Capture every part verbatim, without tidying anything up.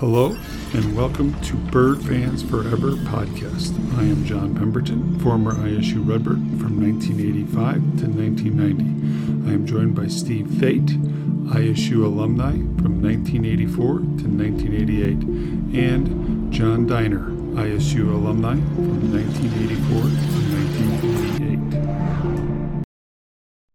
Hello and welcome to Bird Fans Forever podcast. I am John Pemberton, former I S U Redbird from nineteen eighty-five to nineteen ninety. I am joined by Steve Thate, I S U alumni from nineteen eighty-four to nineteen eighty-eight, and John Diner, I S U alumni from nineteen eighty-four to nineteen eighty-eight.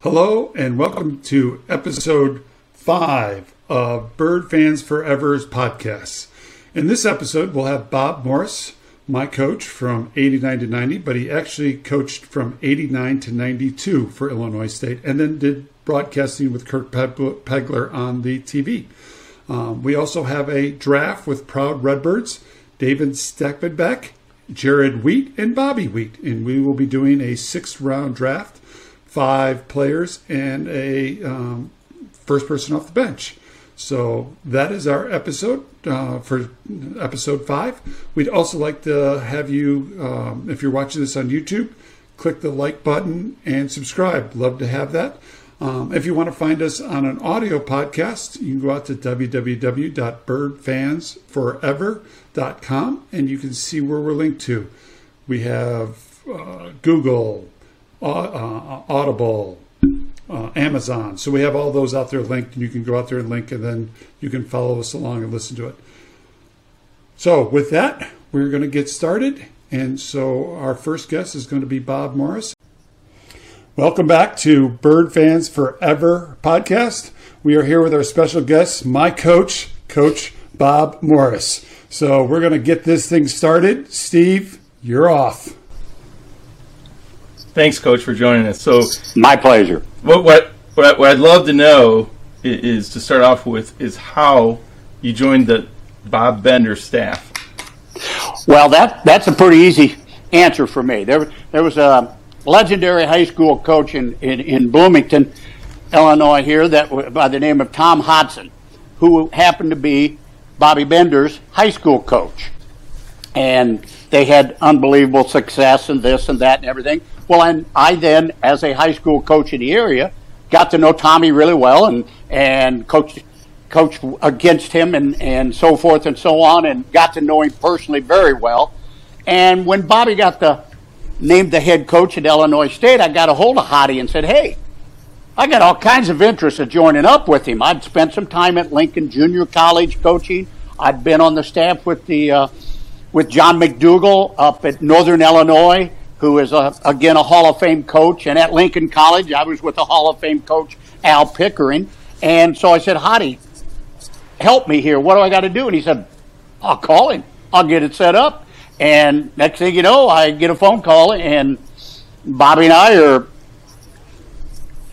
Hello and welcome to episode five of Bird Fans Forever's podcast. In this episode, we'll have Bob Morris, my coach from eighty-nine to ninety, but he actually coached from eighty-nine to ninety-two for Illinois State, and then did broadcasting with Kirk Pegler on the T V. Um, we also have a draft with proud Redbirds, David Stackmanbeck, Jared Wheat, and Bobby Wheat, and we will be doing a six-round draft, five players, and a um, first person off the bench. So that is our episode uh, for episode five. We'd also like to have you, um, if you're watching this on YouTube, click the like button and subscribe. Love to have that. Um, if you want to find us on an audio podcast, you can go out to w w w dot bird fans forever dot com and you can see where we're linked to. We have uh, Google, uh, uh, Audible, Uh, Amazon. So we have all those out there linked, and you can go out there and link, and then you can follow us along and listen to it. So with that, we're going to get started. And so our first guest is going to be Bob Morris. Welcome back to Bird Fans Forever podcast. We are here with our special guest, my coach, Coach Bob Morris. So we're going to get this thing started. Steve, you're off. Thanks, Coach, for joining us. So, my pleasure. What what what, I, what I'd love to know is, is to start off with is how you joined the Bob Bender staff. Well, that that's a pretty easy answer for me. There there was a legendary high school coach in, in, in Bloomington, Illinois here that by the name of Tom Hodson, who happened to be Bobby Bender's high school coach, and they had unbelievable success and this and that and everything. Well, and I then, as a high school coach in the area, got to know Tommy really well and, and coached, coached against him and, and so forth and so on, and got to know him personally very well. And when Bobby got the, named the head coach at Illinois State, I got a hold of Hoddy and said, hey, I got all kinds of interest in joining up with him. I'd spent some time at Lincoln Junior College coaching. I'd been on the staff with, the, uh, with John McDougall up at Northern Illinois, who is, a, again, a Hall of Fame coach. And at Lincoln College, I was with the Hall of Fame coach, Al Pickering. And so I said, Hoddy, help me here. What do I got to do? And he said, I'll call him. I'll get it set up. And next thing you know, I get a phone call, and Bobby and I are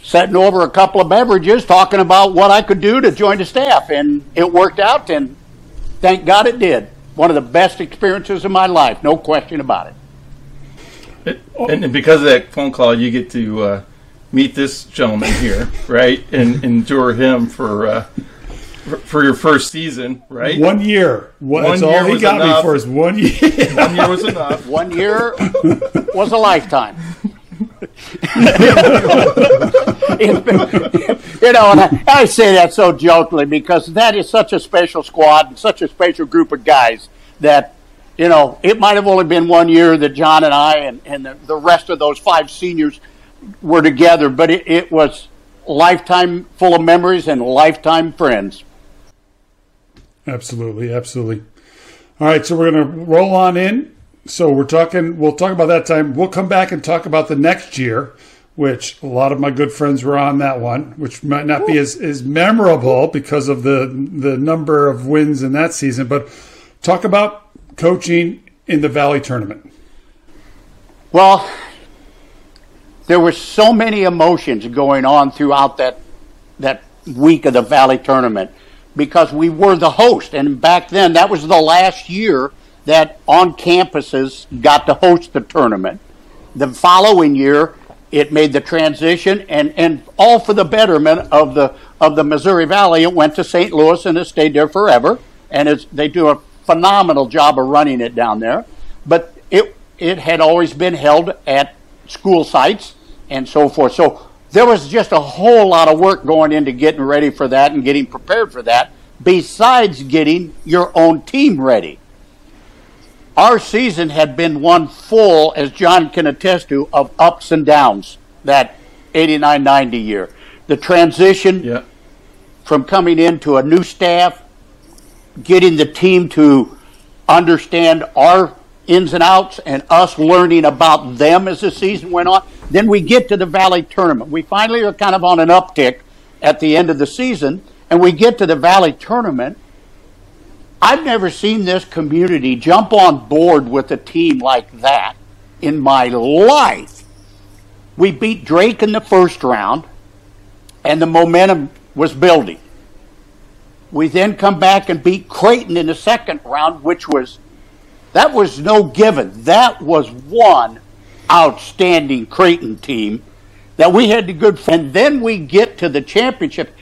sitting over a couple of beverages talking about what I could do to join the staff. And it worked out, and thank God it did. One of the best experiences of my life, no question about it. And because of that phone call, you get to uh, meet this gentleman here, right? And endure him for uh, for your first season, right? One year. One, one that's year all he was got enough. Me for is one year. One year was enough. One year was a lifetime. It's been, you know, and I, I say that so jokingly because that is such a special squad and such a special group of guys that, you know, it might have only been one year that John and I and, and the, the rest of those five seniors were together, but it, it was a lifetime full of memories and lifetime friends. Absolutely, absolutely. All right, so we're going to roll on in. So we're talking, we'll talk about that time. We'll come back and talk about the next year, which a lot of my good friends were on that one, which might not be as, as memorable because of the the number of wins in that season, but talk about coaching in the Valley Tournament. Well, there were so many emotions going on throughout that that week of the Valley Tournament because we were the host, and back then that was the last year that on campuses got to host the tournament. The following year it made the transition, and and all for the betterment of the of the Missouri Valley. It went to Saint Louis and it stayed there forever, and it's, they do a phenomenal job of running it down there, but it it had always been held at school sites and so forth. So there was just a whole lot of work going into getting ready for that and getting prepared for that. besides getting your own team ready. Our season had been one full, as John can attest to, of ups and downs that eighty-nine ninety year. The transition yeah. from coming into a new staff, getting the team to understand our ins and outs and us learning about them as the season went on. Then we get to the Valley Tournament. We finally are kind of on an uptick at the end of the season, and we get to the Valley Tournament. I've never seen this community jump on board with a team like that in my life. We beat Drake in the first round, and the momentum was building. We then come back and beat Creighton in the second round, which was, that was no given. That was one outstanding Creighton team that we had the good, and then we get to the championship.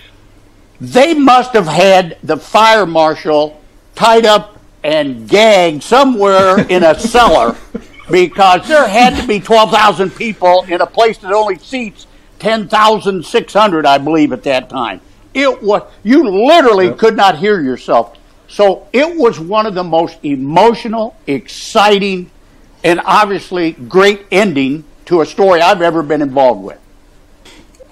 They must have had the fire marshal tied up and gagged somewhere in a cellar, because there had to be twelve thousand people in a place that only seats ten thousand six hundred, I believe, at that time. It was, you literally yep. could not hear yourself. So it was one of the most emotional, exciting, and obviously great ending to a story I've ever been involved with.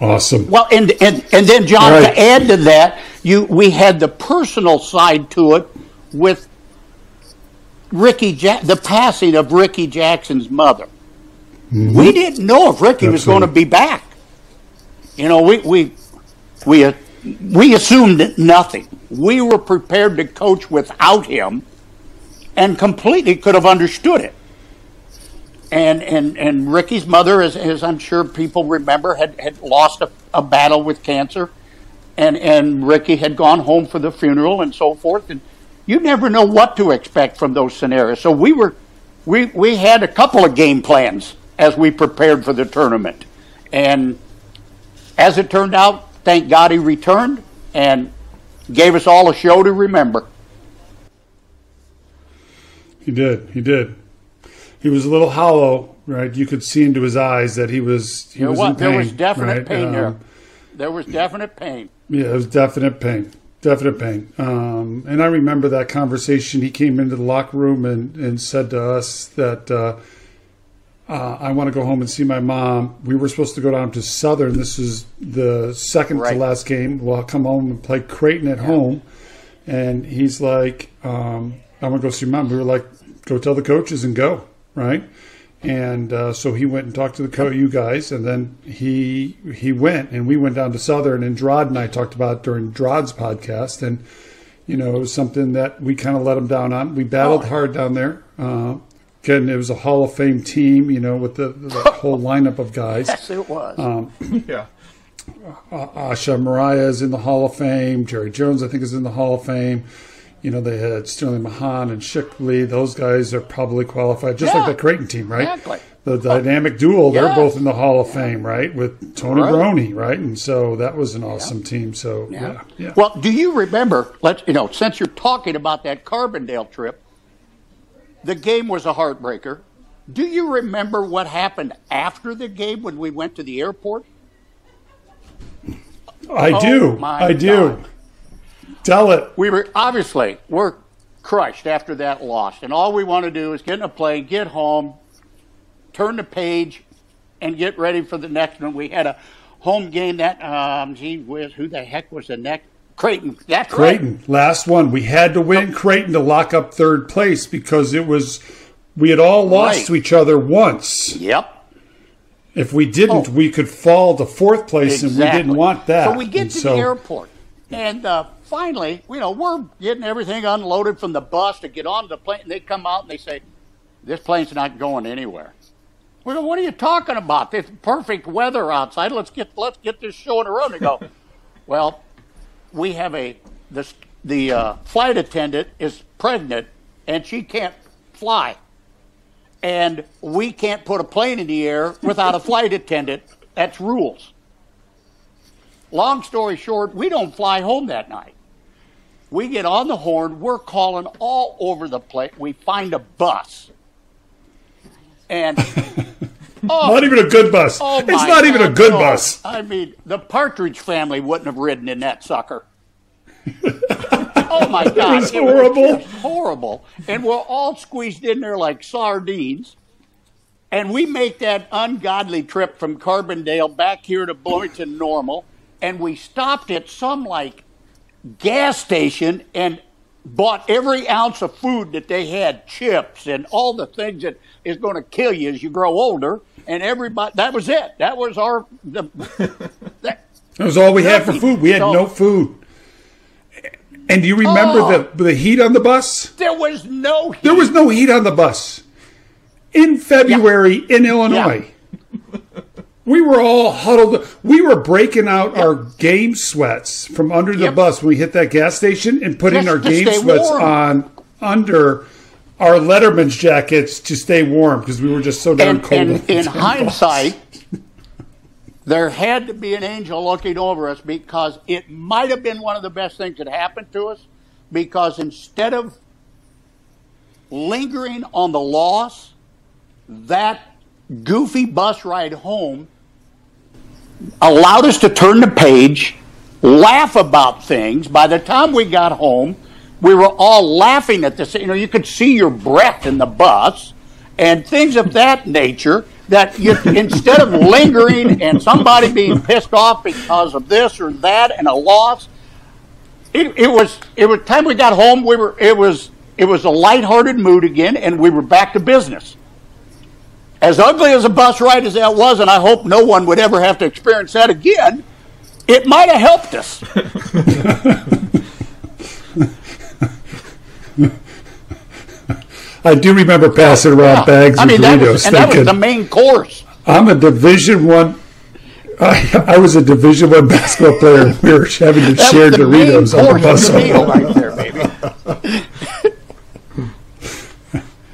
Awesome. Well, and and, and then, John, right. to add to that, you we had the personal side to it with Ricky ja- the passing of Ricky Jackson's mother. Mm-hmm. We didn't know if Ricky Absolutely. was going to be back. You know, we we we. Uh, We assumed nothing. We were prepared to coach without him and completely could have understood it. And and, and Ricky's mother, as, as I'm sure people remember, had, had lost a, a battle with cancer. And, and Ricky had gone home for the funeral and so forth. And you never know what to expect from those scenarios. So we were, we, we had a couple of game plans as we prepared for the tournament. And as it turned out, thank God he returned and gave us all a show to remember. He did. He did. He was a little hollow, right? You could see into his eyes that he was he there was, was in pain. There was definite right? pain um, there. There was definite pain. Yeah, it was definite pain. Definite pain. Um, and I remember that conversation. He came into the locker room and, and said to us that uh, Uh, I want to go home and see my mom. We were supposed to go down to Southern. This is the second right. to last game. We'll come home and play Creighton at yeah. home. And he's like, um, I want to go see mom. We were like, go tell the coaches and go, right? And uh, so he went and talked to the co- you guys, and then he he went, and we went down to Southern. And Jerard and I talked about it during Jerod's podcast, and you know, it was something that we kind of let him down on. We battled oh. hard down there. Uh, Again, it was a Hall of Fame team, you know, with the, the whole lineup of guys. Yes, it was. Um, yeah. Asha Mariah is in the Hall of Fame. Jerry Jones, I think, is in the Hall of Fame. You know, they had Sterling Mahan and Shickley. Those guys are probably qualified, just yeah, like the Creighton team, right? Exactly. The dynamic duo, they're yes. both in the Hall of Fame, right, with Tony right. Brony, right? And so that was an awesome yeah. team. So, yeah. Yeah, yeah. Well, do you remember, let's, you know, since you're talking about that Carbondale trip, the game was a heartbreaker. Do you remember what happened after the game when we went to the airport? I oh, do. I do. God. Tell it. We were obviously we're crushed after that loss, and all we want to do is get in a plane, get home, turn the page, and get ready for the next one. We had a home game that um, gee whiz, who the heck was the next? Creighton, that's Creighton, right. last one. We had to win Creighton to lock up third place because it was we had all lost right. to each other once. Yep. If we didn't, oh. we could fall to fourth place, exactly. and we didn't want that. So we get and to so, the airport, and uh, finally, you know, we're getting everything unloaded from the bus to get onto the plane, and they come out and they say, this plane's not going anywhere. We go, what are you talking about? It's perfect weather outside. Let's get, let's get this show in a row. They go, well... we have a, the, the uh, flight attendant is pregnant and she can't fly. And we can't put a plane in the air without a flight attendant. That's rules. Long story short, we don't fly home that night. We get on the horn, we're calling all over the place. We find a bus. And oh, not even a good bus. Oh it's not even God, a good no. bus. I mean, the Partridge Family wouldn't have ridden in that sucker. Oh my God! It was horrible. It was just horrible, and we're all squeezed in there like sardines. And we make that ungodly trip from Carbondale back here to Bloomington Normal, and we stopped at some like gas station and bought every ounce of food that they had, chips and all the things that is going to kill you as you grow older. And everybody, that was it. That was our. The, that, that was all we had for food. We had so, no food. And do you remember oh, the the heat on the bus? There was no heat. There was no heat on the bus. In February yeah. in Illinois. Yeah. We were all huddled. We were breaking out yep. our game sweats from under yep. the bus when we hit that gas station and putting our game sweats warm. on under our Letterman's jackets to stay warm because we were just so darn and, cold. And in, in hindsight, there had to be an angel looking over us because it might have been one of the best things that happened to us because instead of lingering on the loss, that goofy bus ride home allowed us to turn the page, laugh about things. By the time we got home, we were all laughing at this. You know, you could see your breath in the bus and things of that nature. That you, instead of lingering and somebody being pissed off because of this or that and a loss, it, it was it was time we got home. We were it was it was a lighthearted mood again, and we were back to business. As ugly as a bus ride as that was, and I hope no one would ever have to experience that again. It might have helped us. I do remember passing around yeah. bags I mean, of Doritos. That was, and thinking, that was the main course. I'm a Division One. I, I, I was a Division One basketball player. And we were having to that share the Doritos on the bus. The meal right there, baby.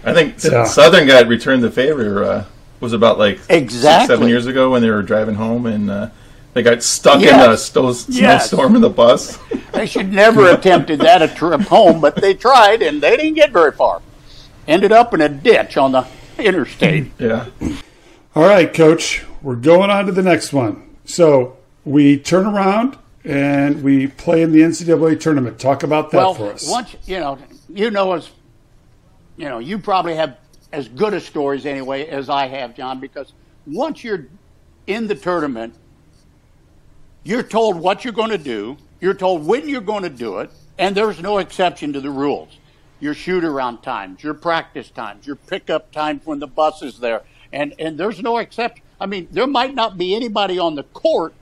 I think so. Southern Guide returned the favor. Uh, was about like exactly. six, seven years ago when they were driving home and uh, they got stuck yes. in a sto- yes. snowstorm in the bus. They should never have attempted that a trip home, but they tried and they didn't get very far. Ended up in a ditch on the interstate. Yeah. All right, Coach. We're going on to the next one. So we turn around and we play in the N C double A tournament. Talk about that well, for us. Once you know, you know as you know, you probably have as good a stories anyway as I have, John. Because once you're in the tournament, you're told what you're going to do. You're told when you're going to do it, and there's no exception to the rules. Your shoot-around times, your practice times, your pickup times when the bus is there. And and there's no exception. I mean, there might not be anybody on the court,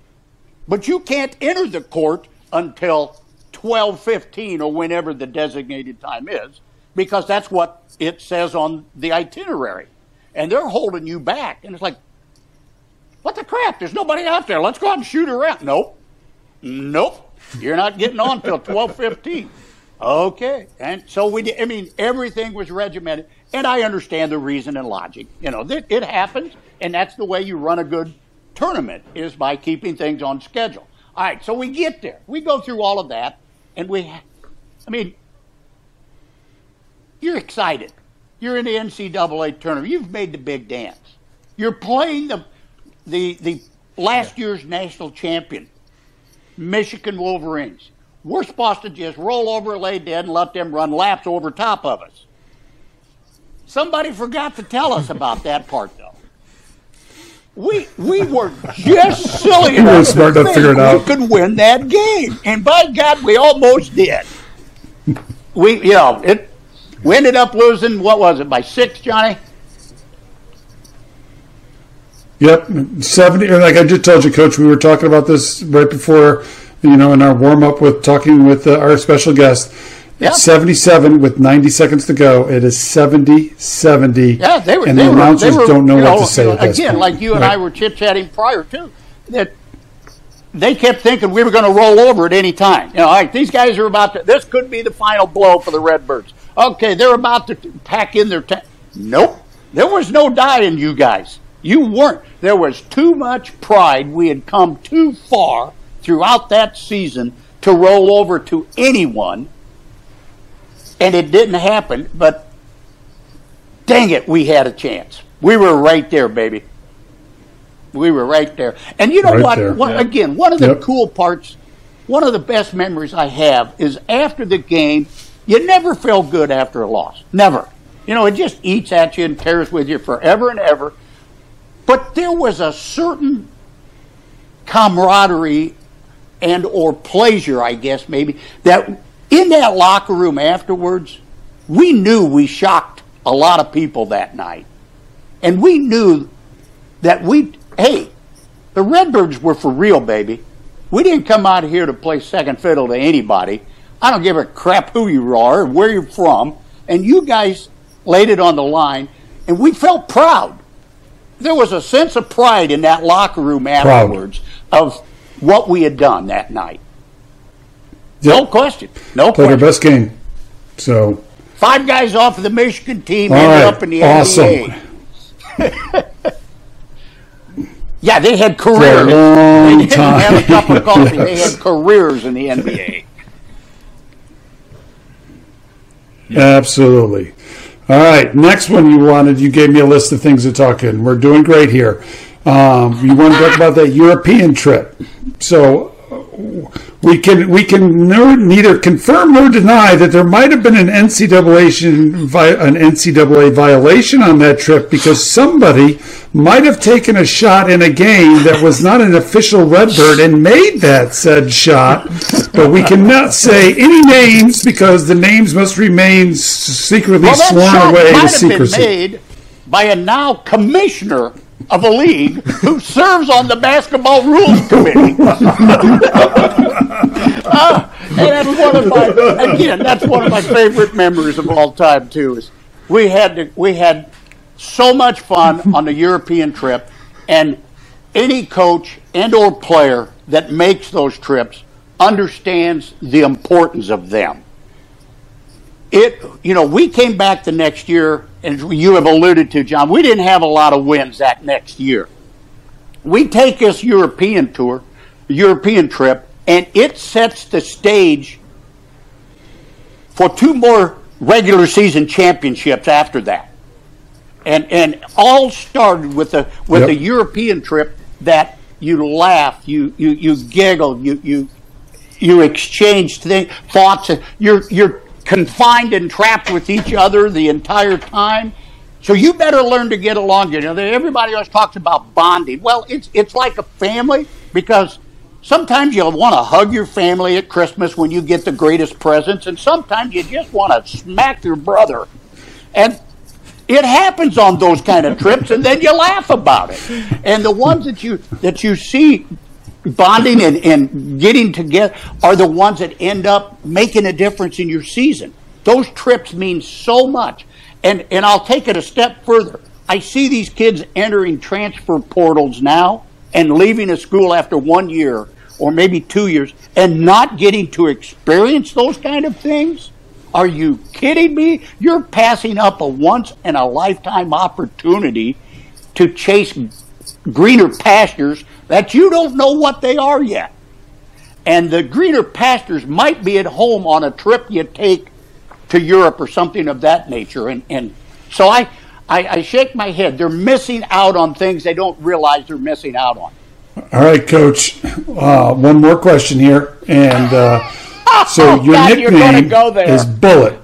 but you can't enter the court until twelve fifteen or whenever the designated time is because that's what it says on the itinerary. And they're holding you back. And it's like, what the crap? There's nobody out there. Let's go out and shoot around. Nope. Nope. You're not getting on until twelve fifteen. Okay, and so we did. I mean, everything was regimented, and I understand the reason and logic. You know, it, it happens, and that's the way you run a good tournament is by keeping things on schedule. All right, so we get there. We go through all of that, and we, I mean, you're excited. You're in the N C double A tournament. You've made the big dance. You're playing the, the, the last year's national champion, Michigan Wolverines. We're supposed to just roll over, lay dead, and let them run laps over top of us. Somebody forgot to tell us about that part, though. We we were just silly enough, we were smart to enough figure it out. We could win that game, and by God, we almost did. We you know it. We ended up losing. What was it by six, Johnny? Yep, seventy. Like I just told you, Coach, we were talking about this right before. You know, in our warm-up with talking with uh, our special guest, yep. seventy-seven with ninety seconds to go. It is seventy seventy. Yeah, they were. And they the were, announcers they were, don't know what know, to say. Again, point. like you and right. I were chit-chatting prior to, that they kept thinking we were going to roll over at any time. You know, like these guys are about to, this could be the final blow for the Redbirds. Okay, they're about to pack in their time. Nope. There was no dying, you guys. You weren't. There was too much pride. We had come too far throughout that season to roll over to anyone, and it didn't happen, but dang it, we had a chance. We were right there, baby. We were right there. And you know right what? One, yeah. Again, one of the yep. cool parts one of the best memories I have is after the game, you never feel good after a loss. Never. You know, it just eats at you and tears with you forever and ever. But there was a certain camaraderie and or pleasure, I guess, maybe, that in that locker room afterwards, we knew we shocked a lot of people that night. And we knew that we, hey, the Redbirds were for real, baby. We didn't come out here to play second fiddle to anybody. I don't give a crap who you are, where you're from. And you guys laid it on the line, and we felt proud. There was a sense of pride in that locker room afterwards proud. Of what we had done that night. Yep. No question. No Played question. Their best game. So five guys off of the Michigan team All ended right. up in the awesome. N B A. Yeah, they had careers. They didn't time. have a cup of coffee. Yes. They had careers in the N B A. Yeah. Absolutely. All right, next one you wanted. You gave me a list of things to talk in. We're doing great here. Um, you want to talk about that European trip? So we can we can no, neither confirm nor deny that there might have been an N C double A an N C double A violation on that trip, because somebody might have taken a shot in a game that was not an official Redbird and made that said shot, but we cannot say any names because the names must remain secretly well, sworn away to secrecy. That shot might have been made by a now commissioner of a league who serves on the basketball rules committee. uh, and that's one of my again. That's one of my favorite memories of all time too. Is we had to, we had. so much fun on the European trip, and any coach and or player that makes those trips understands the importance of them. It, you know, we came back the next year, and you have alluded to, John, we didn't have a lot of wins that next year. We take this European tour, European trip, and it sets the stage for two more regular season championships after that. And and all started with a with yep. a European trip that you laugh, you you you giggle, you you you exchange th- thoughts. You're you're confined and trapped with each other the entire time, so you better learn to get along. You know, everybody always talks about bonding. Well, it's it's like a family, because sometimes you'll want to hug your family at Christmas when you get the greatest presents, and sometimes you just want to smack your brother. And it happens on those kind of trips, and then you laugh about it. And the ones that you that you see bonding and, and getting together are the ones that end up making a difference in your season. Those trips mean so much. And and I'll take it a step further. I see these kids entering transfer portals now and leaving a school after one year or maybe two years and not getting to experience those kind of things. Are you kidding me? You're passing up a once-in-a-lifetime opportunity to chase greener pastures that you don't know what they are yet. And the greener pastures might be at home on a trip you take to Europe or something of that nature. And, and so I, I, I shake my head. They're missing out on things they don't realize they're missing out on. All right, Coach. Uh, one more question here. And... Uh... So your oh, God, nickname go is Bullet,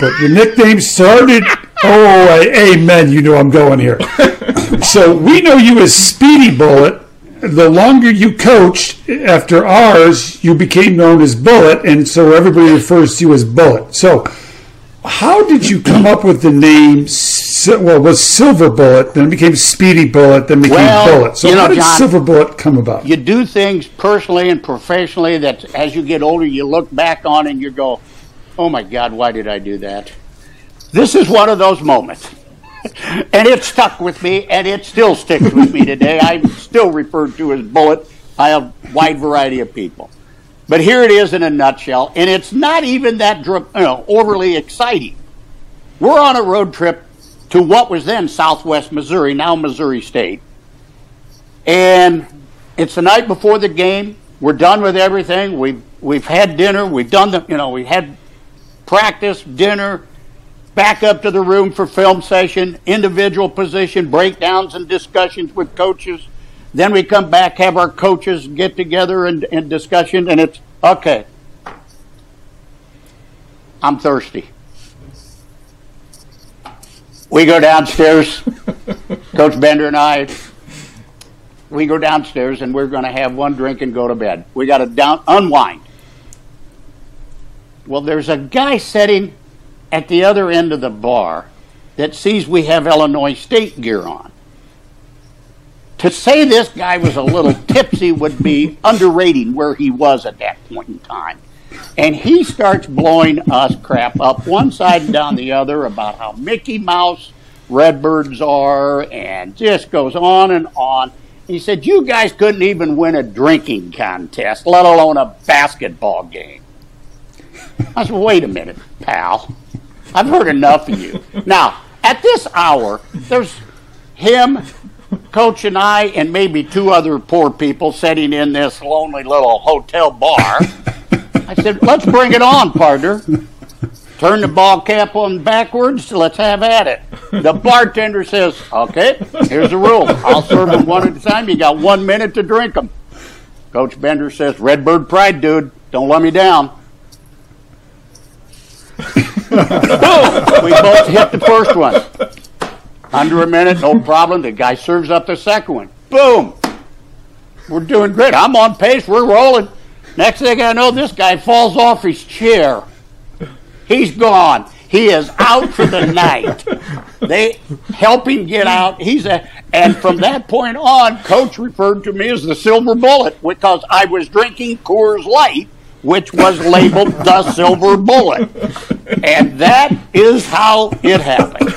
but your nickname started, oh, amen, you know I'm going here. So we know you as Speedy Bullet. The longer you coached after ours, you became known as Bullet, and so everybody refers to you as Bullet. So how did you come up with the name, well, it was Silver Bullet, then it became Speedy Bullet, then became well, Bullet. So you know, how did John, Silver Bullet come about? You do things personally and professionally that as you get older, you look back on and you go, oh my God, why did I do that? This is one of those moments. And it stuck with me, and it still sticks with me today. I'm still referred to as Bullet by a wide variety of people. But here it is in a nutshell, and it's not even that you know, overly exciting. We're on a road trip to what was then Southwest Missouri, now Missouri State. And it's the night before the game. We're done with everything. We've, we've had dinner. We've done the, you know, we had practice, dinner, back up to the room for film session, individual position, breakdowns and discussions with coaches. Then we come back, have our coaches get together and, and discussion, and it's Okay. I'm thirsty. We go downstairs, Coach Bender and I, we go downstairs and we're going to have one drink and go to bed. We got to down unwind. Well, there's a guy sitting at the other end of the bar that sees we have Illinois State gear on. To say this guy was a little tipsy would be underrating where he was at that point in time. And he starts blowing us crap up one side and down the other about how Mickey Mouse Redbirds are, and just goes on and on. He said, you guys couldn't even win a drinking contest, let alone a basketball game. I said, wait a minute, pal. I've heard enough of you. Now, at this hour, there's him, Coach and I, and maybe two other poor people sitting in this lonely little hotel bar. I said, let's bring it on, partner. Turn the ball cap on backwards. Let's have at it. The bartender says, okay, here's the rule. I'll serve them one at a time. You got one minute to drink them. Coach Bender says, Redbird pride, dude. Don't let me down. Boom! We both hit the first one. Under a minute, no problem. The guy serves up the second one. Boom! We're doing great. I'm on pace. We're rolling. Next thing I know, this guy falls off his chair. He's gone. He is out for the night. They help him get out. He's a, and from that point on, Coach referred to me as the Silver Bullet because I was drinking Coors Light, which was labeled the Silver Bullet. And that is how it happened.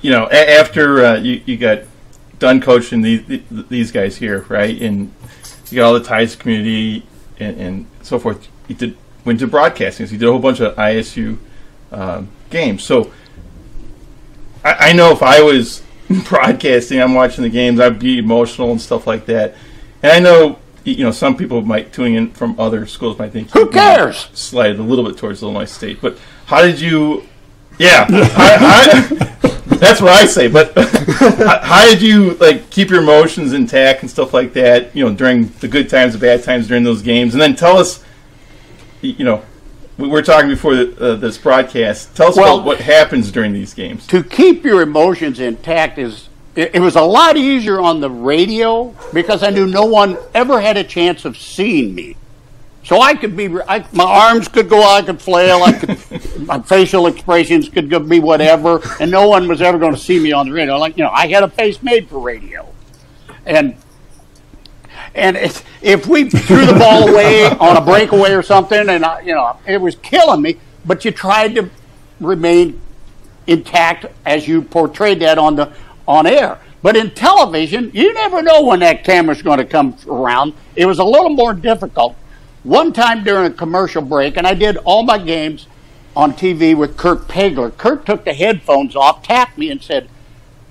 You know, after uh, you, you got done coaching these these guys here, right? And you got all the ties to community and, and so forth. You did went to broadcasting. So you did a whole bunch of I S U um, games. So I, I know if I was broadcasting, I'm watching the games, I'd be emotional and stuff like that. And I know you know some people might tuning in from other schools might think who cares slide a little bit towards Illinois State. But how did you? Yeah. I, I, That's what I say, but how did you like keep your emotions intact and stuff like that, you know, during the good times, the bad times, during those games? And then tell us, you know, we were talking before the, uh, this broadcast. Tell us well, about what happens during these games. To keep your emotions intact is it, it was a lot easier on the radio because I knew no one ever had a chance of seeing me. So I could be, I, my arms could go out, I could flail, I could, my facial expressions could go, be whatever, and no one was ever going to see me on the radio. Like, you know, I had a face made for radio. And and if, if we threw the ball away on a breakaway or something, and, I, you know, it was killing me, but you tried to remain intact as you portrayed that on the on air. But in television, you never know when that camera's going to come around. It was a little more difficult. One time during a commercial break, and I did all my games on T V with Kirk Pegler, Kirk took the headphones off, tapped me, and said,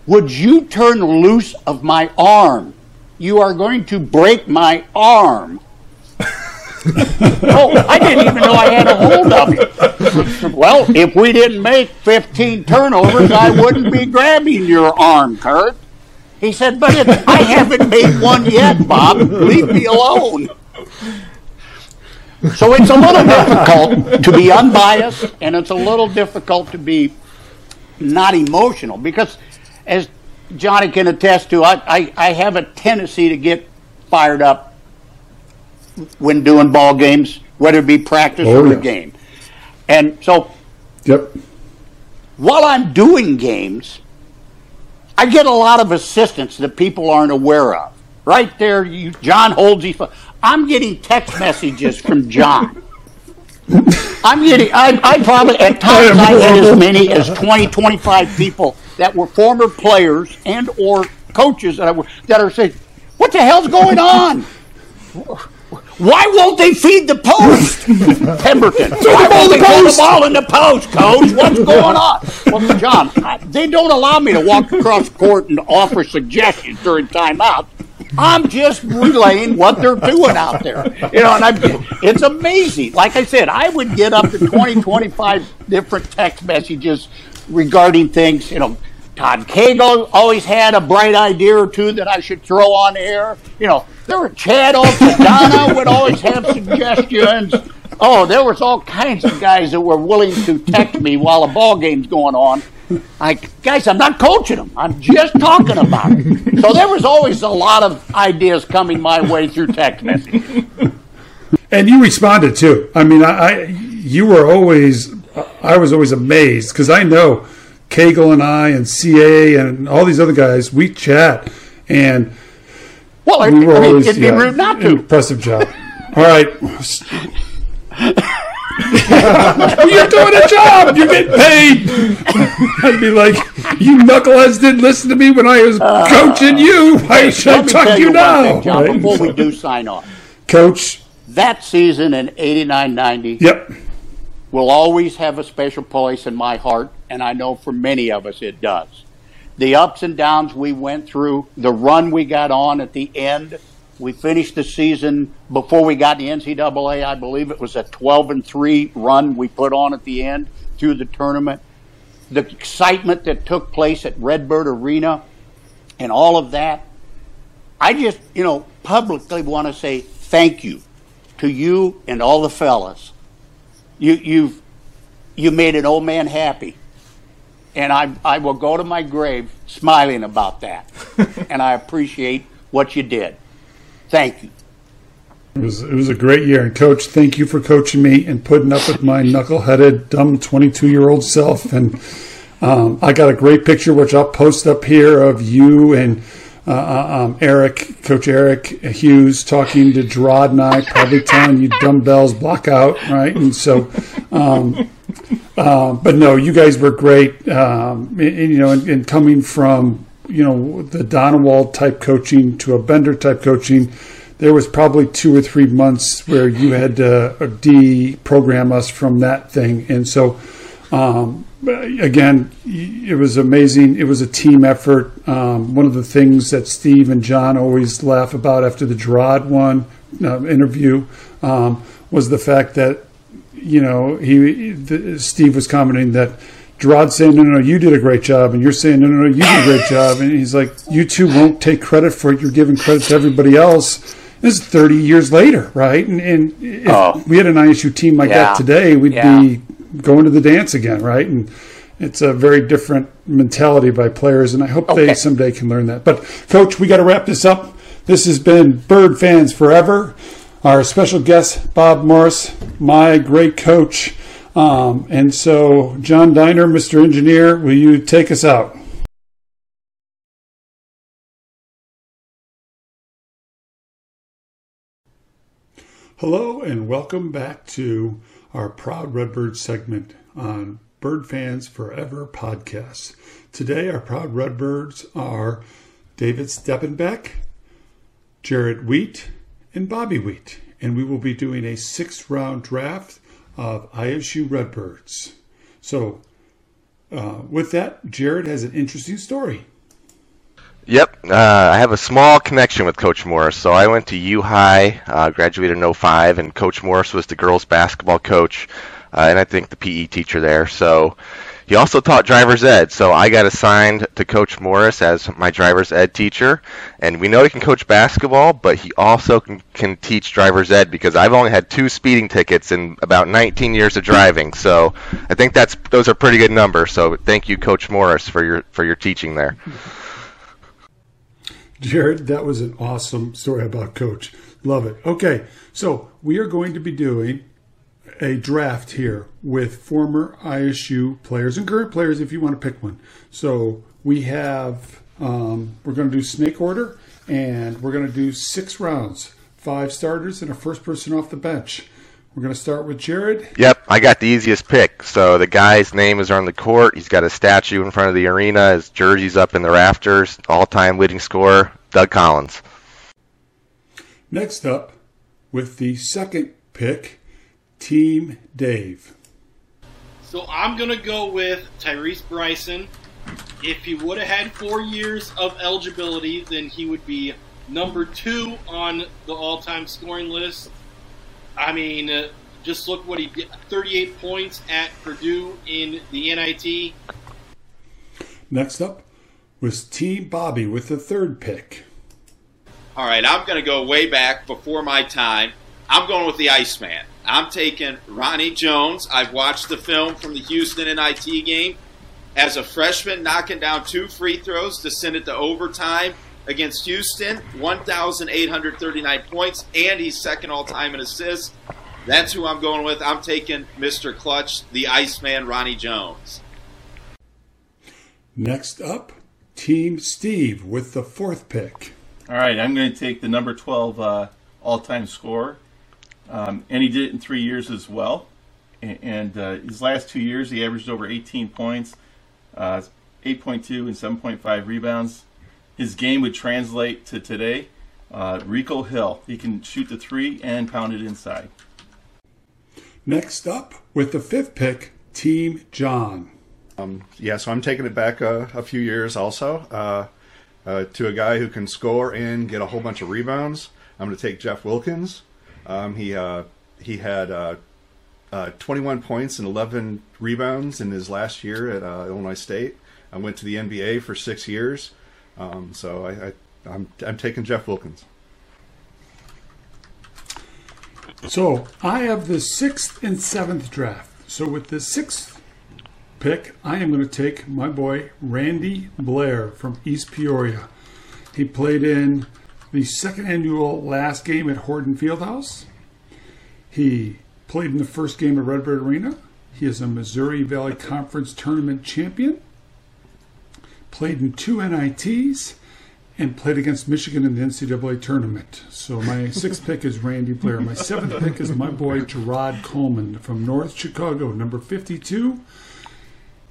would you turn loose of my arm? You are going to break my arm. Oh, I didn't even know I had a hold of it. Well, if we didn't make fifteen turnovers, I wouldn't be grabbing your arm, Kirk. He said, but if I haven't made one yet, Bob. Leave me alone. So it's a little difficult to be unbiased, and it's a little difficult to be not emotional because, as Johnny can attest to, I, I, I have a tendency to get fired up when doing ball games, whether it be practice oh, or yes. the game. And so yep. while I'm doing games, I get a lot of assistance that people aren't aware of. Right there, you, John holds his phone. I'm getting text messages from John. I'm getting, I, I probably, at times I had as many as twenty, twenty-five people that were former players and or coaches that, I were, that are saying, what the hell's going on? Why won't they feed the post? Pemberton, why won't they throw the ball in the post, Coach? What's going on? Well, John, I, they don't allow me to walk across court and offer suggestions during timeout. I'm just relaying what they're doing out there. You know, and I it's amazing. Like I said, I would get up to twenty, twenty-five different text messages regarding things, you know, Todd Cagle always had a bright idea or two that I should throw on air. You know, there were Chad Altadonna would always have suggestions. Oh, there was all kinds of guys that were willing to text me while a ball game's going on. Like, guys, I'm not coaching them. I'm just talking about it. So there was always a lot of ideas coming my way through text messages. And you responded, too. I mean, I, I you were always – I was always amazed because I know Cagle and I and C A and all these other guys, we chat. And well, I, we were I mean, always, it'd be yeah, rude not to. Impressive job. All right. You're doing a job. You're getting paid. I'd be like, you knuckleheads didn't listen to me when I was uh, coaching you. I should talk to you now. Thing, John, right? Before we do sign off, Coach, that season in eighty-nine ninety, yep, will always have a special place in my heart, and I know for many of us it does. The ups and downs we went through, the run we got on at the end. We finished the season before we got to N C double A. I believe it was a twelve and three run we put on at the end through the tournament. The excitement that took place at Redbird Arena and all of that. I just, you know, publicly want to say thank you to you and all the fellas. You, you've you made an old man happy. And I, I will go to my grave smiling about that. And I appreciate what you did. Thank you. It was, it was a great year. And, Coach, thank you for coaching me and putting up with my knuckleheaded, dumb twenty-two-year-old self. And um, I got a great picture, which I'll post up here, of you and uh, um, Eric, Coach Eric Hughes, talking to Jerard and I, probably telling you dumbbells block out, right? And so um, – uh, but, no, you guys were great. Um, and, and, you know, and, and coming from – you know, the Donowald type coaching to a Bender type coaching, there was probably two or three months where you had to deprogram us from that thing. And so, um, again, it was amazing. It was a team effort. Um, one of the things that Steve and John always laugh about after the Jerard one uh, interview um, was the fact that, you know, he the, Steve was commenting that Jerard's saying, no, no, no, you did a great job. And you're saying, no, no, no, you did a great job. And he's like, you two won't take credit for it. You're giving credit to everybody else. This is thirty years later, right? And, and if oh, we had an I S U team like yeah, that today, we'd yeah. be going to the dance again, right? And it's a very different mentality by players. And I hope okay. they someday can learn that. But, Coach, we got to wrap this up. This has been Bird Fans Forever. Our special guest, Bob Morris, my great coach. Um, and so, John Diner, Mister Engineer, will you take us out? Hello, and welcome back to our Proud Redbird segment on Bird Fans Forever podcast. Today, our Proud Redbirds are David Steppenbeck, Jared Wheat, and Bobby Wheat. And we will be doing a six-round draft of I S U Redbirds. So uh, with that, Jared has an interesting story. Yep. Uh, I have a small connection with Coach Morris. So I went to U High, uh, graduated in oh five, and Coach Morris was the girls' basketball coach, uh, and I think the P E teacher there. So he also taught driver's ed. So I got assigned to Coach Morris as my driver's ed teacher. And we know he can coach basketball, but he also can, can teach driver's ed because I've only had two speeding tickets in about nineteen years of driving. So I think that's those are pretty good numbers. So thank you, Coach Morris, for your for your teaching there. Jared, that was an awesome story about Coach. Love it. Okay, so we are going to be doing a draft here with former I S U players and current players if you want to pick one. So we have, um, we're going to do snake order, and we're going to do six rounds, five starters and a first person off the bench. We're going to start with Jared. Yep, I got the easiest pick. So the guy's name is on the court. He's got a statue in front of the arena. His jersey's up in the rafters. All-time leading scorer, Doug Collins. Next up, with the second pick, Team Dave. So I'm going to go with Tyrese Bryson. If he would have had four years of eligibility, then he would be number two on the all-time scoring list. I mean, uh, just look what he did. thirty-eight points at Purdue in the N I T. Next up was T. Bobby with the third pick. All right, I'm going to go way back before my time. I'm going with the Iceman. I'm taking Ronnie Jones. I've watched the film from the Houston N I T game. As a freshman, knocking down two free throws to send it to overtime against Houston, one thousand eight hundred thirty-nine points, and he's second all-time in assists. That's who I'm going with. I'm taking Mister Clutch, the Iceman, Ronnie Jones. Next up, Team Steve with the fourth pick. All right, I'm going to take the number twelve uh, all-time scorer, um, and he did it in three years as well. And, and uh, his last two years, he averaged over eighteen points, uh, eight point two and seven point five rebounds. His game would translate to today. Uh, Rico Hill. He can shoot the three and pound it inside. Next up, with the fifth pick, Team John. Um, yeah, so I'm taking it back uh, a few years also uh, uh, to a guy who can score and get a whole bunch of rebounds. I'm going to take Jeff Wilkins. Um, he uh, he had uh, uh, twenty-one points and eleven rebounds in his last year at uh, Illinois State. I went to the N B A for six years. Um, so I, I, I'm, I'm taking Jeff Wilkins. So I have the sixth and seventh draft. So with the sixth pick, I am going to take my boy Randy Blair from East Peoria. He played in the second annual last game at Horton Fieldhouse. He played in the first game at Redbird Arena. He is a Missouri Valley Conference tournament champion. Played in two N I Ts, and played against Michigan in the N C double A tournament. So my sixth pick is Randy Blair. My seventh pick is my boy Jerard Coleman from North Chicago, number fifty-two.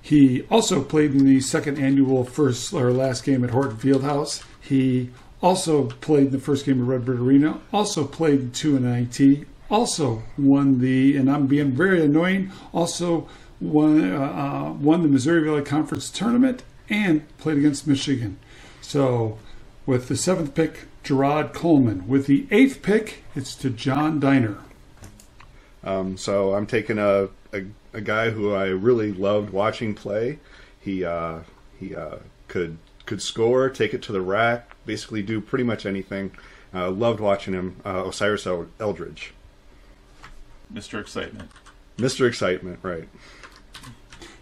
He also played in the second annual first or last game at Horton Fieldhouse. He also played in the first game at Redbird Arena, also played in two N I T, also won the, and I'm being very annoying, also won, uh, won the Missouri Valley Conference tournament, and played against Michigan. So with the seventh pick, Jerard Coleman. With the eighth pick, it's to John Diner. Um, so I'm taking a, a a guy who I really loved watching play. He uh, he uh, could could score, take it to the rack, basically do pretty much anything. Uh, loved watching him, uh, Osiris Eldridge. Mister Excitement. Mister Excitement, right.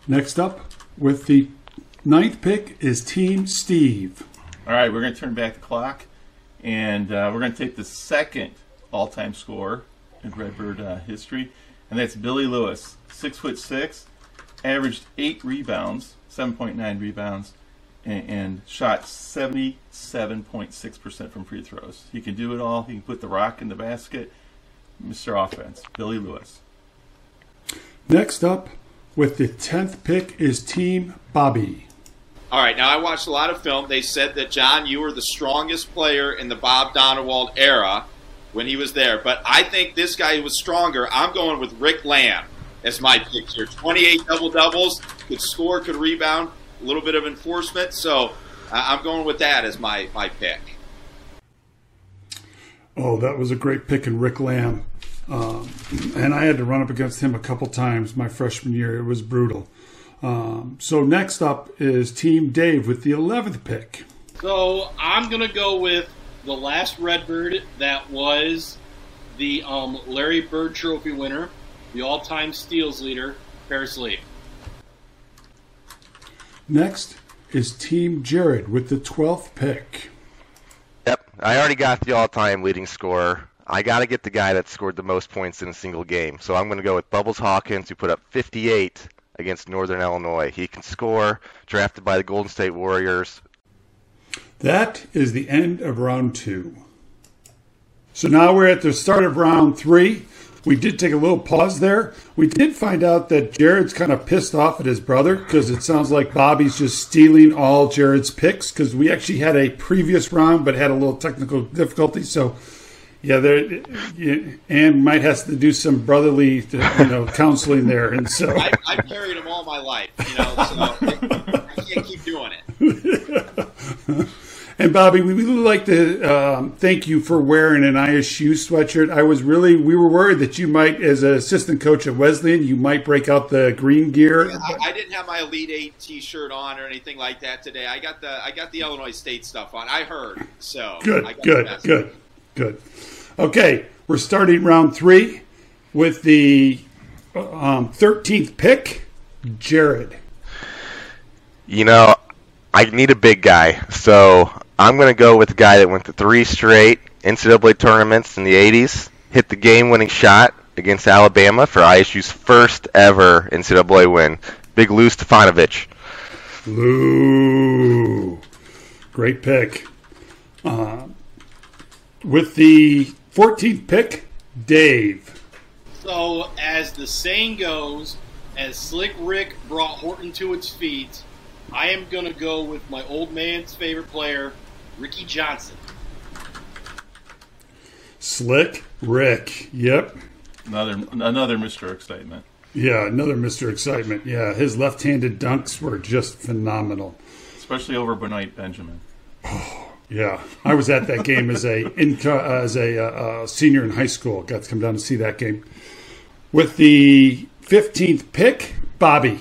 Next up, with the ninth pick is Team Steve. All right, we're going to turn back the clock, and uh, we're going to take the second all-time scorer in Redbird uh, history, and that's Billy Lewis, six foot six, averaged eight rebounds, seven point nine rebounds, and, and shot seventy-seven point six percent from free throws. He can do it all. He can put the rock in the basket. Mister Offense, Billy Lewis. Next up, with the tenth pick is Team Bobby. All right, now I watched a lot of film. They said that, John, you were the strongest player in the Bob Donewald era when he was there. But I think this guy was stronger. I'm going with Rick Lamb as my pick here. twenty-eight double-doubles, could score, could rebound, a little bit of enforcement. So I'm going with that as my, my pick. Oh, that was a great pick in Rick Lamb. Um, and I had to run up against him a couple times my freshman year. It was brutal. Um, so next up is Team Dave with the eleventh pick. So I'm going to go with the last Redbird that was the um, Larry Bird Trophy winner, the all-time steals leader, Paris Lee. Next is Team Jared with the twelfth pick. Yep, I already got the all-time leading scorer. I got to get the guy that scored the most points in a single game. So I'm going to go with Bubbles Hawkins, who put up fifty-eight against Northern Illinois. He can score, drafted by the Golden State Warriors. That is the end of round two. So now we're at the start of round three. We did take a little pause there. We did find out that Jared's kind of pissed off at his brother because it sounds like Bobby's just stealing all Jared's picks because we actually had a previous round but had a little technical difficulty. So yeah, there, Ann might have to do some brotherly, you know, counseling there, and so I, I've carried them all my life, you know, so I, I can't keep doing it. And Bobby, we would like to um, thank you for wearing an I S U sweatshirt. I was really, we were worried that you might, as an assistant coach at Wesleyan, you might break out the green gear. Yeah, I, I didn't have my Elite Eight T-shirt on or anything like that today. I got the I got the Illinois State stuff on. I heard, so good, I got good, the good, good. Okay, we're starting round three with the um, thirteenth pick, Jared. You know, I need a big guy, so I'm going to go with a guy that went to three straight N C double A tournaments in the eighties, hit the game-winning shot against Alabama for I S U's first ever N C double A win. Big Lou Stefanovic. Lou. Great pick. Uh, with the fourteenth pick, Dave. So, as the saying goes, as Slick Rick brought Horton to its feet, I am going to go with my old man's favorite player, Ricky Johnson. Slick Rick. Yep. Another another Mister Excitement. Yeah, another Mister Excitement. Yeah, his left-handed dunks were just phenomenal. Especially over Benoit Benjamin. Oh, yeah. I was at that game as a as a uh, senior in high school. Got to come down to see that game. With the fifteenth pick, Bobby.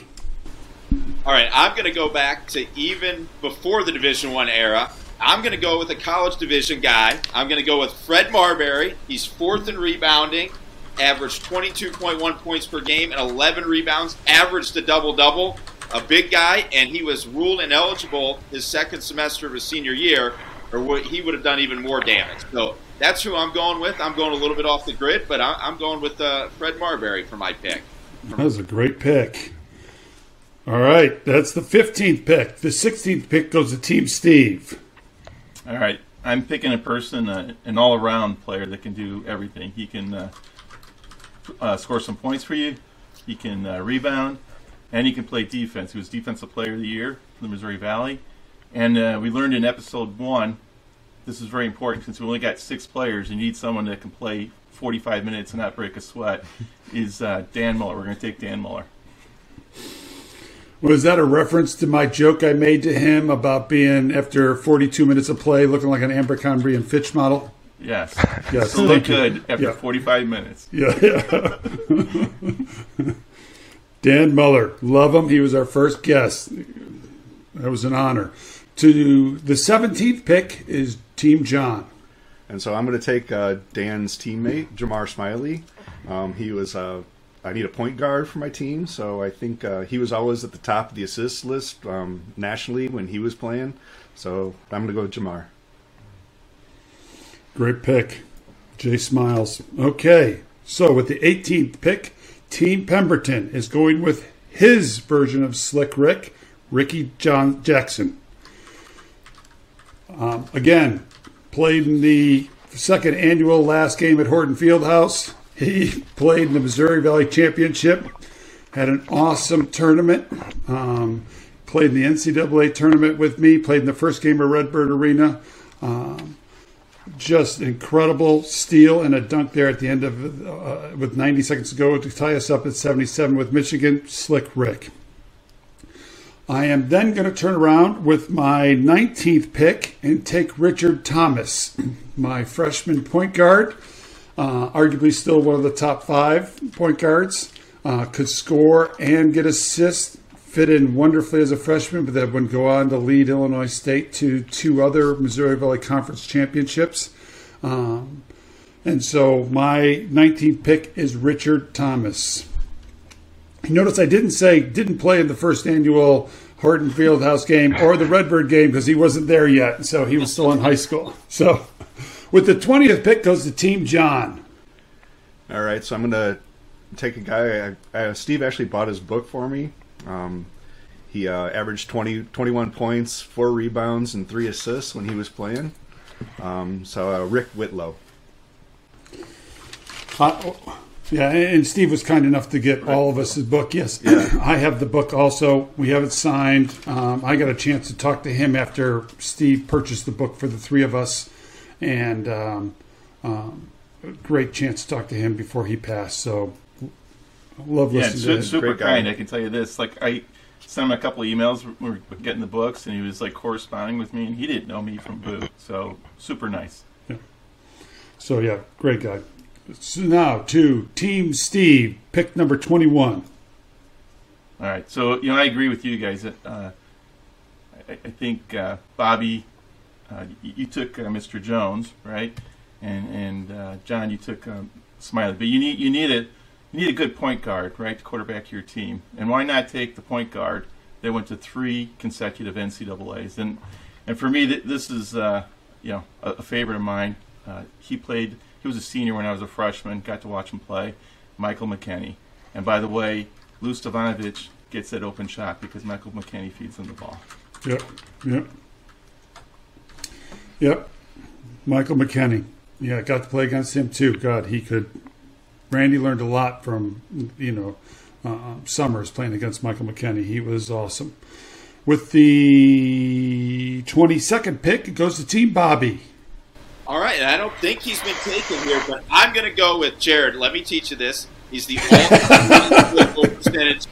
All right, I'm going to go back to even before the Division One era. I'm going to go with a college division guy. I'm going to go with Fred Marbury. He's fourth in rebounding, averaged twenty-two point one points per game and eleven rebounds, averaged a double-double, a big guy, and he was ruled ineligible his second semester of his senior year, or he would have done even more damage. So that's who I'm going with. I'm going a little bit off the grid, but I'm going with uh, Fred Marbury for my pick. That was a great pick. All right, that's the fifteenth pick. The sixteenth pick goes to Team Steve. All right, I'm picking a person, uh, an all-around player that can do everything. He can uh, uh, score some points for you, he can uh, rebound, and he can play defense. He was Defensive Player of the Year for the Missouri Valley. And uh, we learned in Episode one, this is very important since we only got six players, you need someone that can play forty-five minutes and not break a sweat, is uh, Dan Muller. We're going to take Dan Muller. Was that a reference to my joke I made to him about being, after forty-two minutes of play, looking like an Abercrombie and Fitch model? Yes. Yes. So look good after yeah. forty-five minutes. Yeah. yeah. Dan Muller. Love him. He was our first guest. That was an honor. To the seventeenth pick is Team John. And so I'm going to take uh, Dan's teammate, Jamar Smiley. Um, he was a... Uh, I need a point guard for my team, so I think uh, he was always at the top of the assist list um, nationally when he was playing. So I'm going to go with Jamar. Great pick, Jay Smiles. Okay, so with the eighteenth pick, Team Pemberton is going with his version of Slick Rick, Ricky John Jackson. Um, again, played in the second annual last game at Horton Fieldhouse. He played in the Missouri Valley Championship, had an awesome tournament, um, played in the N C double A tournament with me, played in the first game of Redbird Arena. Um, just incredible steal and a dunk there at the end of, uh, with ninety seconds to go to tie us up at seventy-seven with Michigan, Slick Rick. I am then going to turn around with my nineteenth pick and take Richard Thomas, my freshman point guard. Uh, arguably still one of the top five point guards, uh, could score and get assists, fit in wonderfully as a freshman, but then would go on to lead Illinois State to two other Missouri Valley Conference championships. Um, and so my nineteenth pick is Richard Thomas. You notice I didn't say didn't play in the first annual Horton Fieldhouse game or the Redbird game because he wasn't there yet, so he was still in high school. So... With the twentieth pick goes to Team John. All right, so I'm going to take a guy. I, I, Steve actually bought his book for me. Um, he uh, averaged twenty, twenty-one points, four rebounds, and three assists when he was playing. Um, so uh, Rick Whitlow. Uh, yeah, and Steve was kind enough to get Rick all of us his book. Yes, yeah. I have the book also. We have it signed. Um, I got a chance to talk to him after Steve purchased the book for the three of us. And um, um, great chance to talk to him before he passed. So love listening yeah, to him. Super kind. I can tell you this: like I, sent him a couple of emails. We were getting the books, and he was like corresponding with me, and he didn't know me from Boo. So super nice. Yeah. So yeah, great guy. So now to Team Steve, pick number twenty-one. All right. So you know, I agree with you guys. Uh, I, I think uh, Bobby, uh, you, you took uh, Mister Jones, right? And and uh, John, you took um, Smiley. But you need you need it. You need a good point guard, right, to quarterback your team. And why not take the point guard that went to three consecutive N C double A's? And and for me, th this is uh, you know a, a favorite of mine. Uh, he played. He was a senior when I was a freshman. Got to watch him play, Michael McKinney. And by the way, Lou Stavanovich gets that open shot because Michael McKinney feeds him the ball. Yep, yep, yep. Michael McKinney. Yeah, got to play against him too. God, he could. Randy learned a lot from, you know, uh, Summers playing against Michael McKinney. He was awesome. With the twenty-second pick, it goes to Team Bobby. All right. I don't think he's been taken here, but I'm going to go with Jared. Let me teach you this. He's the all-time field goal percentage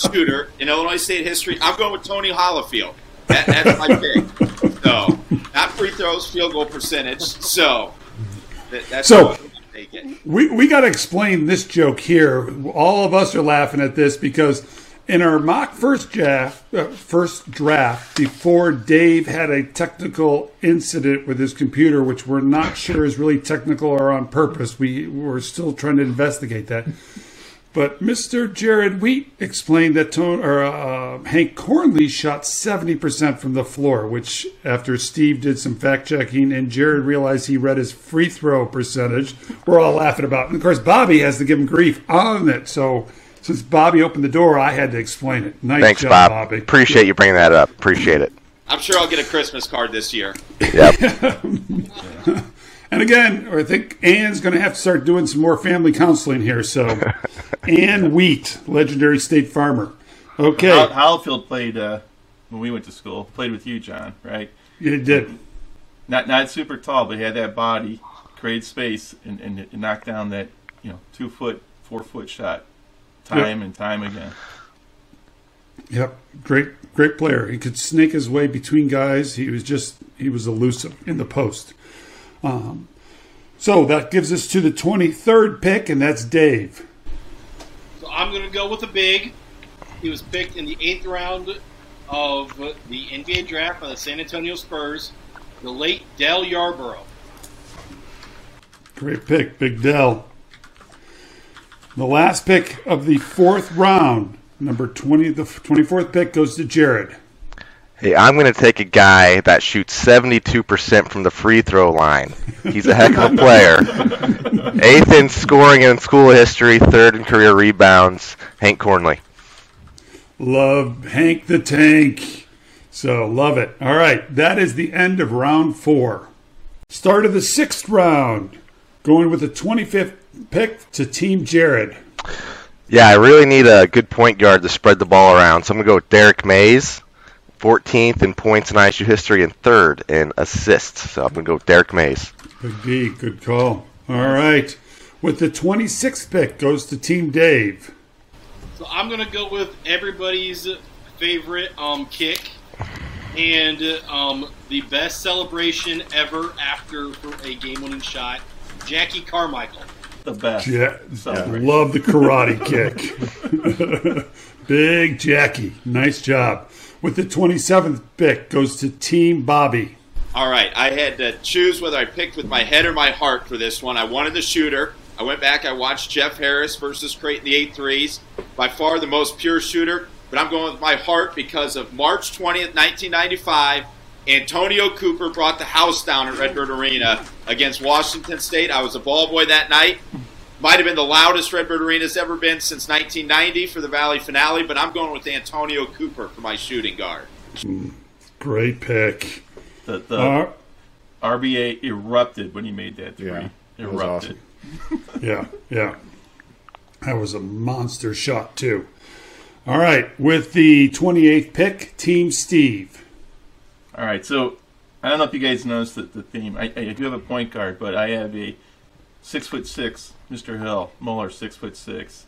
shooter in Illinois State history. I'm going with Tony Hollifield. That, that's my pick. So, not free throws, field goal percentage. So, that, that's so. We we got to explain this joke here. All of us are laughing at this because in our mock first draft, uh, first draft before Dave had a technical incident with his computer, which we're not sure is really technical or on purpose. We we're still trying to investigate that. But Mister Jared Wheat explained that Tone, or, uh, Hank Cornley shot seventy percent from the floor, which after Steve did some fact-checking and Jared realized he read his free throw percentage, we're all laughing about. And, of course, Bobby has to give him grief on it. So since Bobby opened the door, I had to explain it. Nice Thanks, job, Bob. Bobby. Appreciate you bringing that up. Appreciate it. I'm sure I'll get a Christmas card this year. Yep. And again, I think Ann's going to have to start doing some more family counseling here. So, Ann Wheat, legendary state farmer. Okay. Hollifield played uh, when we went to school. Played with you, John, right? You did. Not not super tall, but he had that body, created space, and, and, and knocked down that you know two foot, four foot shot, time yep. and time again. Yep, great great player. He could snake his way between guys. He was just he was elusive in the post. Um, so that gives us to the twenty-third pick, and that's Dave. So I'm going to go with the big. He was picked in the eighth round of the N B A draft by the San Antonio Spurs, the late Dell Yarborough. Great pick, Big Dell. The last pick of the fourth round, number twenty, the twenty-fourth pick goes to Jared. Hey, I'm going to take a guy that shoots seventy-two percent from the free throw line. He's a heck of a player. Eighth in scoring in school history, third in career rebounds, Hank Cornley. Love Hank the Tank. So, love it. All right, that is the end of round four. Start of the sixth round. Going with the twenty-fifth pick to Team Jared. Yeah, I really need a good point guard to spread the ball around. So, I'm going to go with Derek Mays. fourteenth in points in I S U history and third in assists. So I'm going to go with Derek Mays. Good D, good call. All right. With the twenty-sixth pick goes to Team Dave. So I'm going to go with everybody's favorite um, kick and um, the best celebration ever after a game-winning shot, Jackie Carmichael. The best. Yeah, love the karate kick. Big Jackie. Nice job. With the twenty-seventh pick goes to Team Bobby. All right. I had to choose whether I picked with my head or my heart for this one. I wanted the shooter. I went back. I watched Jeff Harris versus Creighton, the eight threes. By far the most pure shooter. But I'm going with my heart because of March twentieth, nineteen ninety-five, Antonio Cooper brought the house down at Redbird Arena against Washington State. I was a ball boy that night. Might have been the loudest Redbird Arena's ever been since nineteen ninety for the Valley finale, but I'm going with Antonio Cooper for my shooting guard. Great pick. The, the uh, R B A erupted when he made that three. Yeah, erupted. Awesome. yeah, yeah. That was a monster shot, too. All right, with the twenty-eighth pick, Team Steve. All right, so I don't know if you guys noticed the, the theme. I, I do have a point guard, but I have a six foot six. Mister Hill, Muller, six foot six.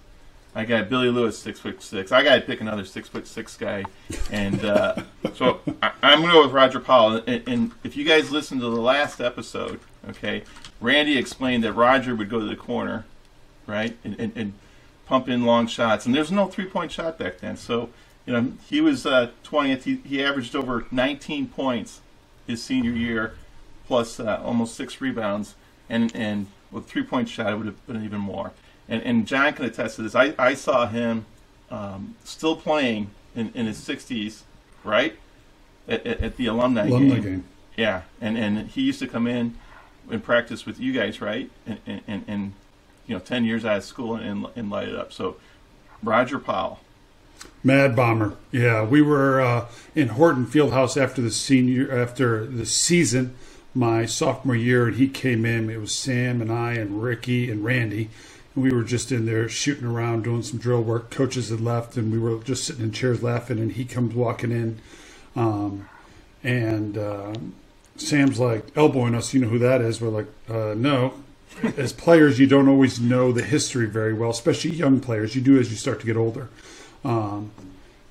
I got Billy Lewis, six foot six. I got to pick another six foot six guy, and uh, so I, I'm going to go with Roger Powell. And, and if you guys listened to the last episode, okay, Randy explained that Roger would go to the corner, right, and, and, and pump in long shots. And there's no three point shot back then, so you know he was uh, twentieth. He, he averaged over nineteen points his senior year, plus uh, almost six rebounds, and and with three point shot it would have been even more. And, and John can attest to this. I, I saw him um, still playing in, in his sixties, right, at, at, at the alumni, alumni game. game. Yeah, and, and he used to come in and practice with you guys, right, and, and, and you know, ten years out of school and, and light it up. So Roger Powell. Mad Bomber. Yeah, we were uh, in Horton Fieldhouse after the senior after the season, my sophomore year, and he came in. It was Sam and I and Ricky and Randy. We were just in there shooting around, doing some drill work. Coaches had left, and we were just sitting in chairs laughing, and he comes walking in. Um, and uh, Sam's, like, elbowing us. You know who that is? We're like, uh, no. As players, you don't always know the history very well, especially young players. You do as you start to get older. Um,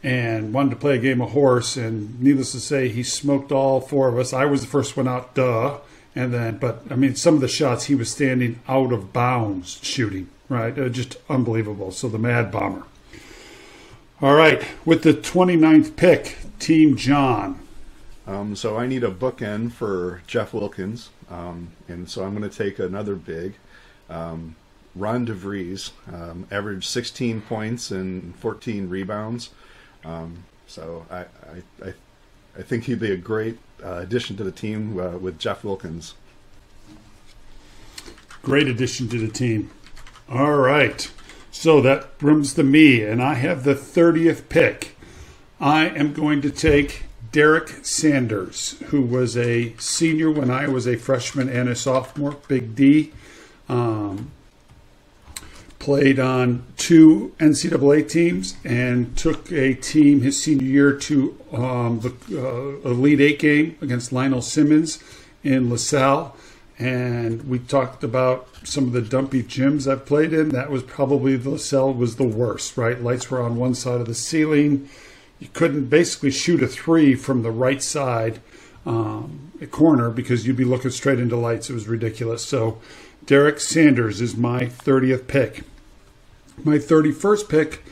and wanted to play a game of horse, and needless to say, he smoked all four of us. I was the first one out, duh. And then, but I mean, some of the shots he was standing out of bounds shooting, right? Just unbelievable. So the Mad Bomber. All right, with the twenty-ninth pick, Team John. Um, so I need a bookend for Jeff Wilkins, um, and so I'm going to take another big, um, Ron DeVries. Um, averaged sixteen points and fourteen rebounds. Um, so I, I, I, I think he'd be a great Uh, addition to the team uh, with Jeff Wilkins. Great addition to the team. All right. So that brings to me, and I have the thirtieth pick. I am going to take Derek Sanders, who was a senior when I was a freshman and a sophomore, Big D. Um, played on two N C double A teams and took a team his senior year to um, the uh, Elite Eight game against Lionel Simmons in LaSalle. And we talked about some of the dumpy gyms I've played in. That was probably, the LaSalle was the worst, right? Lights were on one side of the ceiling. You couldn't basically shoot a three from the right side um, corner because you'd be looking straight into lights. It was ridiculous. So Derek Sanders is my thirtieth pick. My thirty-first pick,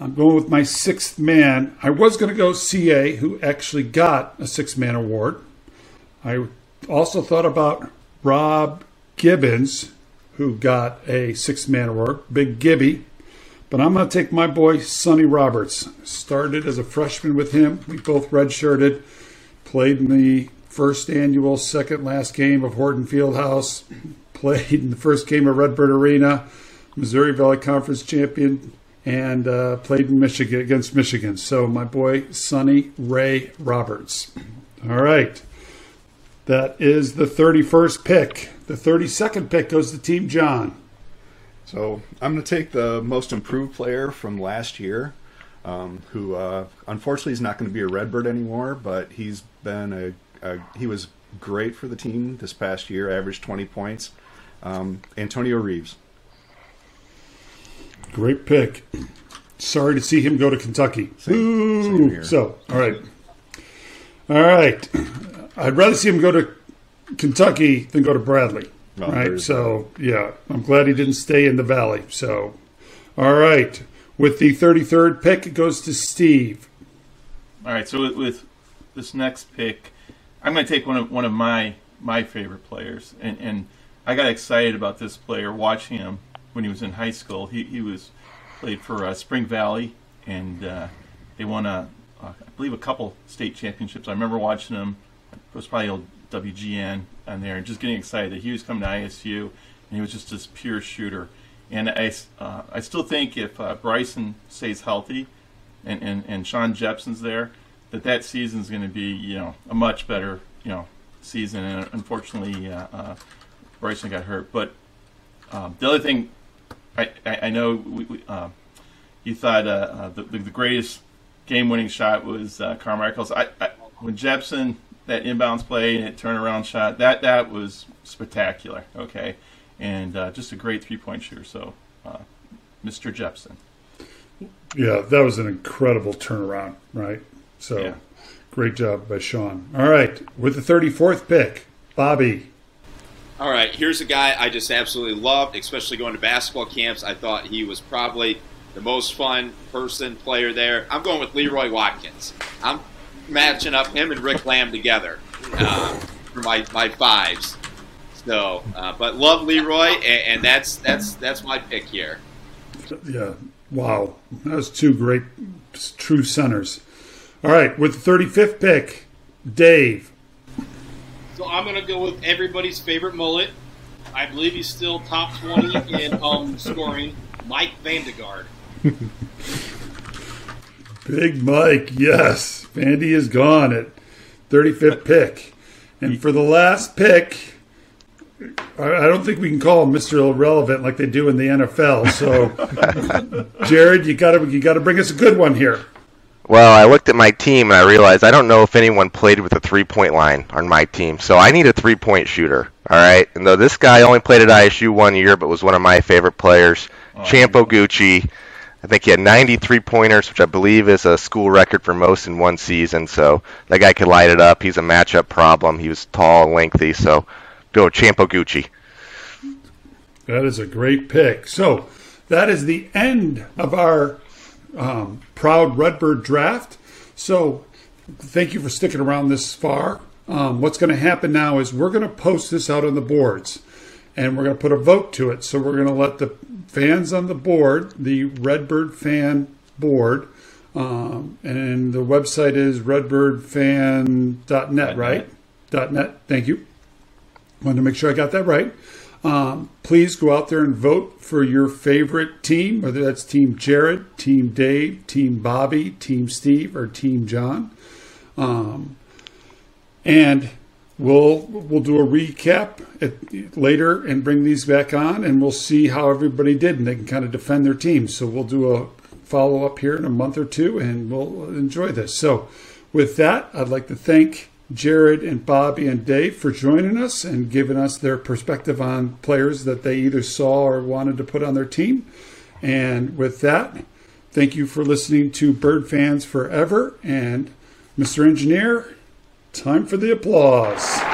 I'm going with my sixth man. I was going to go C A, who actually got a six-man award. I also thought about Rob Gibbons, who got a six-man award, Big Gibby. But I'm going to take my boy, Sonny Roberts. Started as a freshman with him. We both redshirted, played in the first annual second last game of Horton Fieldhouse, played in the first game of Redbird Arena, Missouri Valley Conference champion, and uh, played in Michigan against Michigan. So my boy, Sonny Ray Roberts. All right. That is the thirty-first pick. The thirty-second pick goes to Team John. So I'm going to take the most improved player from last year, um, who uh, unfortunately is not going to be a Redbird anymore, but he's been a, a – he was great for the team this past year, averaged twenty points. Um, Antonio Reeves. Great pick. Sorry to see him go to Kentucky. Same, same here. So, all right. All right. I'd rather see him go to Kentucky than go to Bradley. Well, right? So, yeah, I'm glad he didn't stay in the Valley. So, all right. With the thirty-third pick, it goes to Steve. All right. So, with this next pick, I'm going to take one of one of my my favorite players, and, and I got excited about this player watching him when he was in high school. He he was played for uh, Spring Valley, and uh, they won a, a I believe a couple state championships. I remember watching him. It was probably old W G N on there, and just getting excited. He was coming to I S U, and he was just this pure shooter. And I uh, I still think if uh, Bryson stays healthy, and and and Sean Jepson's there, that that season is going to be, you know, a much better, you know, season. And unfortunately, uh, uh, Bryson got hurt. But um, the other thing, I, I, I know we, we, uh, you thought uh, uh, the, the greatest game-winning shot was uh, Carmichael's. I, I, when Jepson, that inbounds play and that turnaround shot, that, that was spectacular, okay? And uh, just a great three-point shooter. So, uh, Mister Jepson. Yeah, that was an incredible turnaround, right? So yeah. Great job by Sean. All right, with the thirty-fourth pick, Bobby. All right, here's a guy I just absolutely loved, especially going to basketball camps. I thought he was probably the most fun person, player there. I'm going with Leroy Watkins. I'm matching up him and Rick Lamb together uh, for my, my fives. So, uh, but love Leroy, and, and that's that's that's my pick here. Yeah, wow. That was two great, true centers. All right, with the thirty-fifth pick, Dave. So I'm going to go with everybody's favorite mullet. I believe he's still top twenty in um, scoring, Mike Vandegard. Big Mike, yes. Vandy is gone at thirty-fifth pick. And for the last pick, I don't think we can call him Mister Irrelevant like they do in the N F L. So, Jared, you got to you got to bring us a good one here. Well, I looked at my team and I realized I don't know if anyone played with a three-point line on my team, so I need a three-point shooter. All right, and though this guy only played at I S U one year, but was one of my favorite players, oh, Champ Oguchi. I think he had ninety-three pointers, which I believe is a school record for most in one season. So that guy could light it up. He's a matchup problem. He was tall and lengthy, so go Champ Oguchi. That is a great pick. So that is the end of our um, proud Redbird draft. So thank you for sticking around this far. Um, what's going to happen now is we're going to post this out on the boards, and we're going to put a vote to it. So we're going to let the fans on the board, the Redbird fan board, um, and the website is redbird fan dot net, right? .net. .net, thank you. Wanted to make sure I got that right. Um, please go out there and vote for your favorite team, whether that's Team Jared, Team Dave, Team Bobby, Team Steve, or Team John. Um, and we'll we'll do a recap at, later and bring these back on, and we'll see how everybody did, and they can kind of defend their teams. So we'll do a follow-up here in a month or two, and we'll enjoy this. So with that, I'd like to thank Jared and Bobby and Dave for joining us and giving us their perspective on players that they either saw or wanted to put on their team. And with that, thank you for listening to Bird Fans Forever. And Mister Engineer, time for the applause.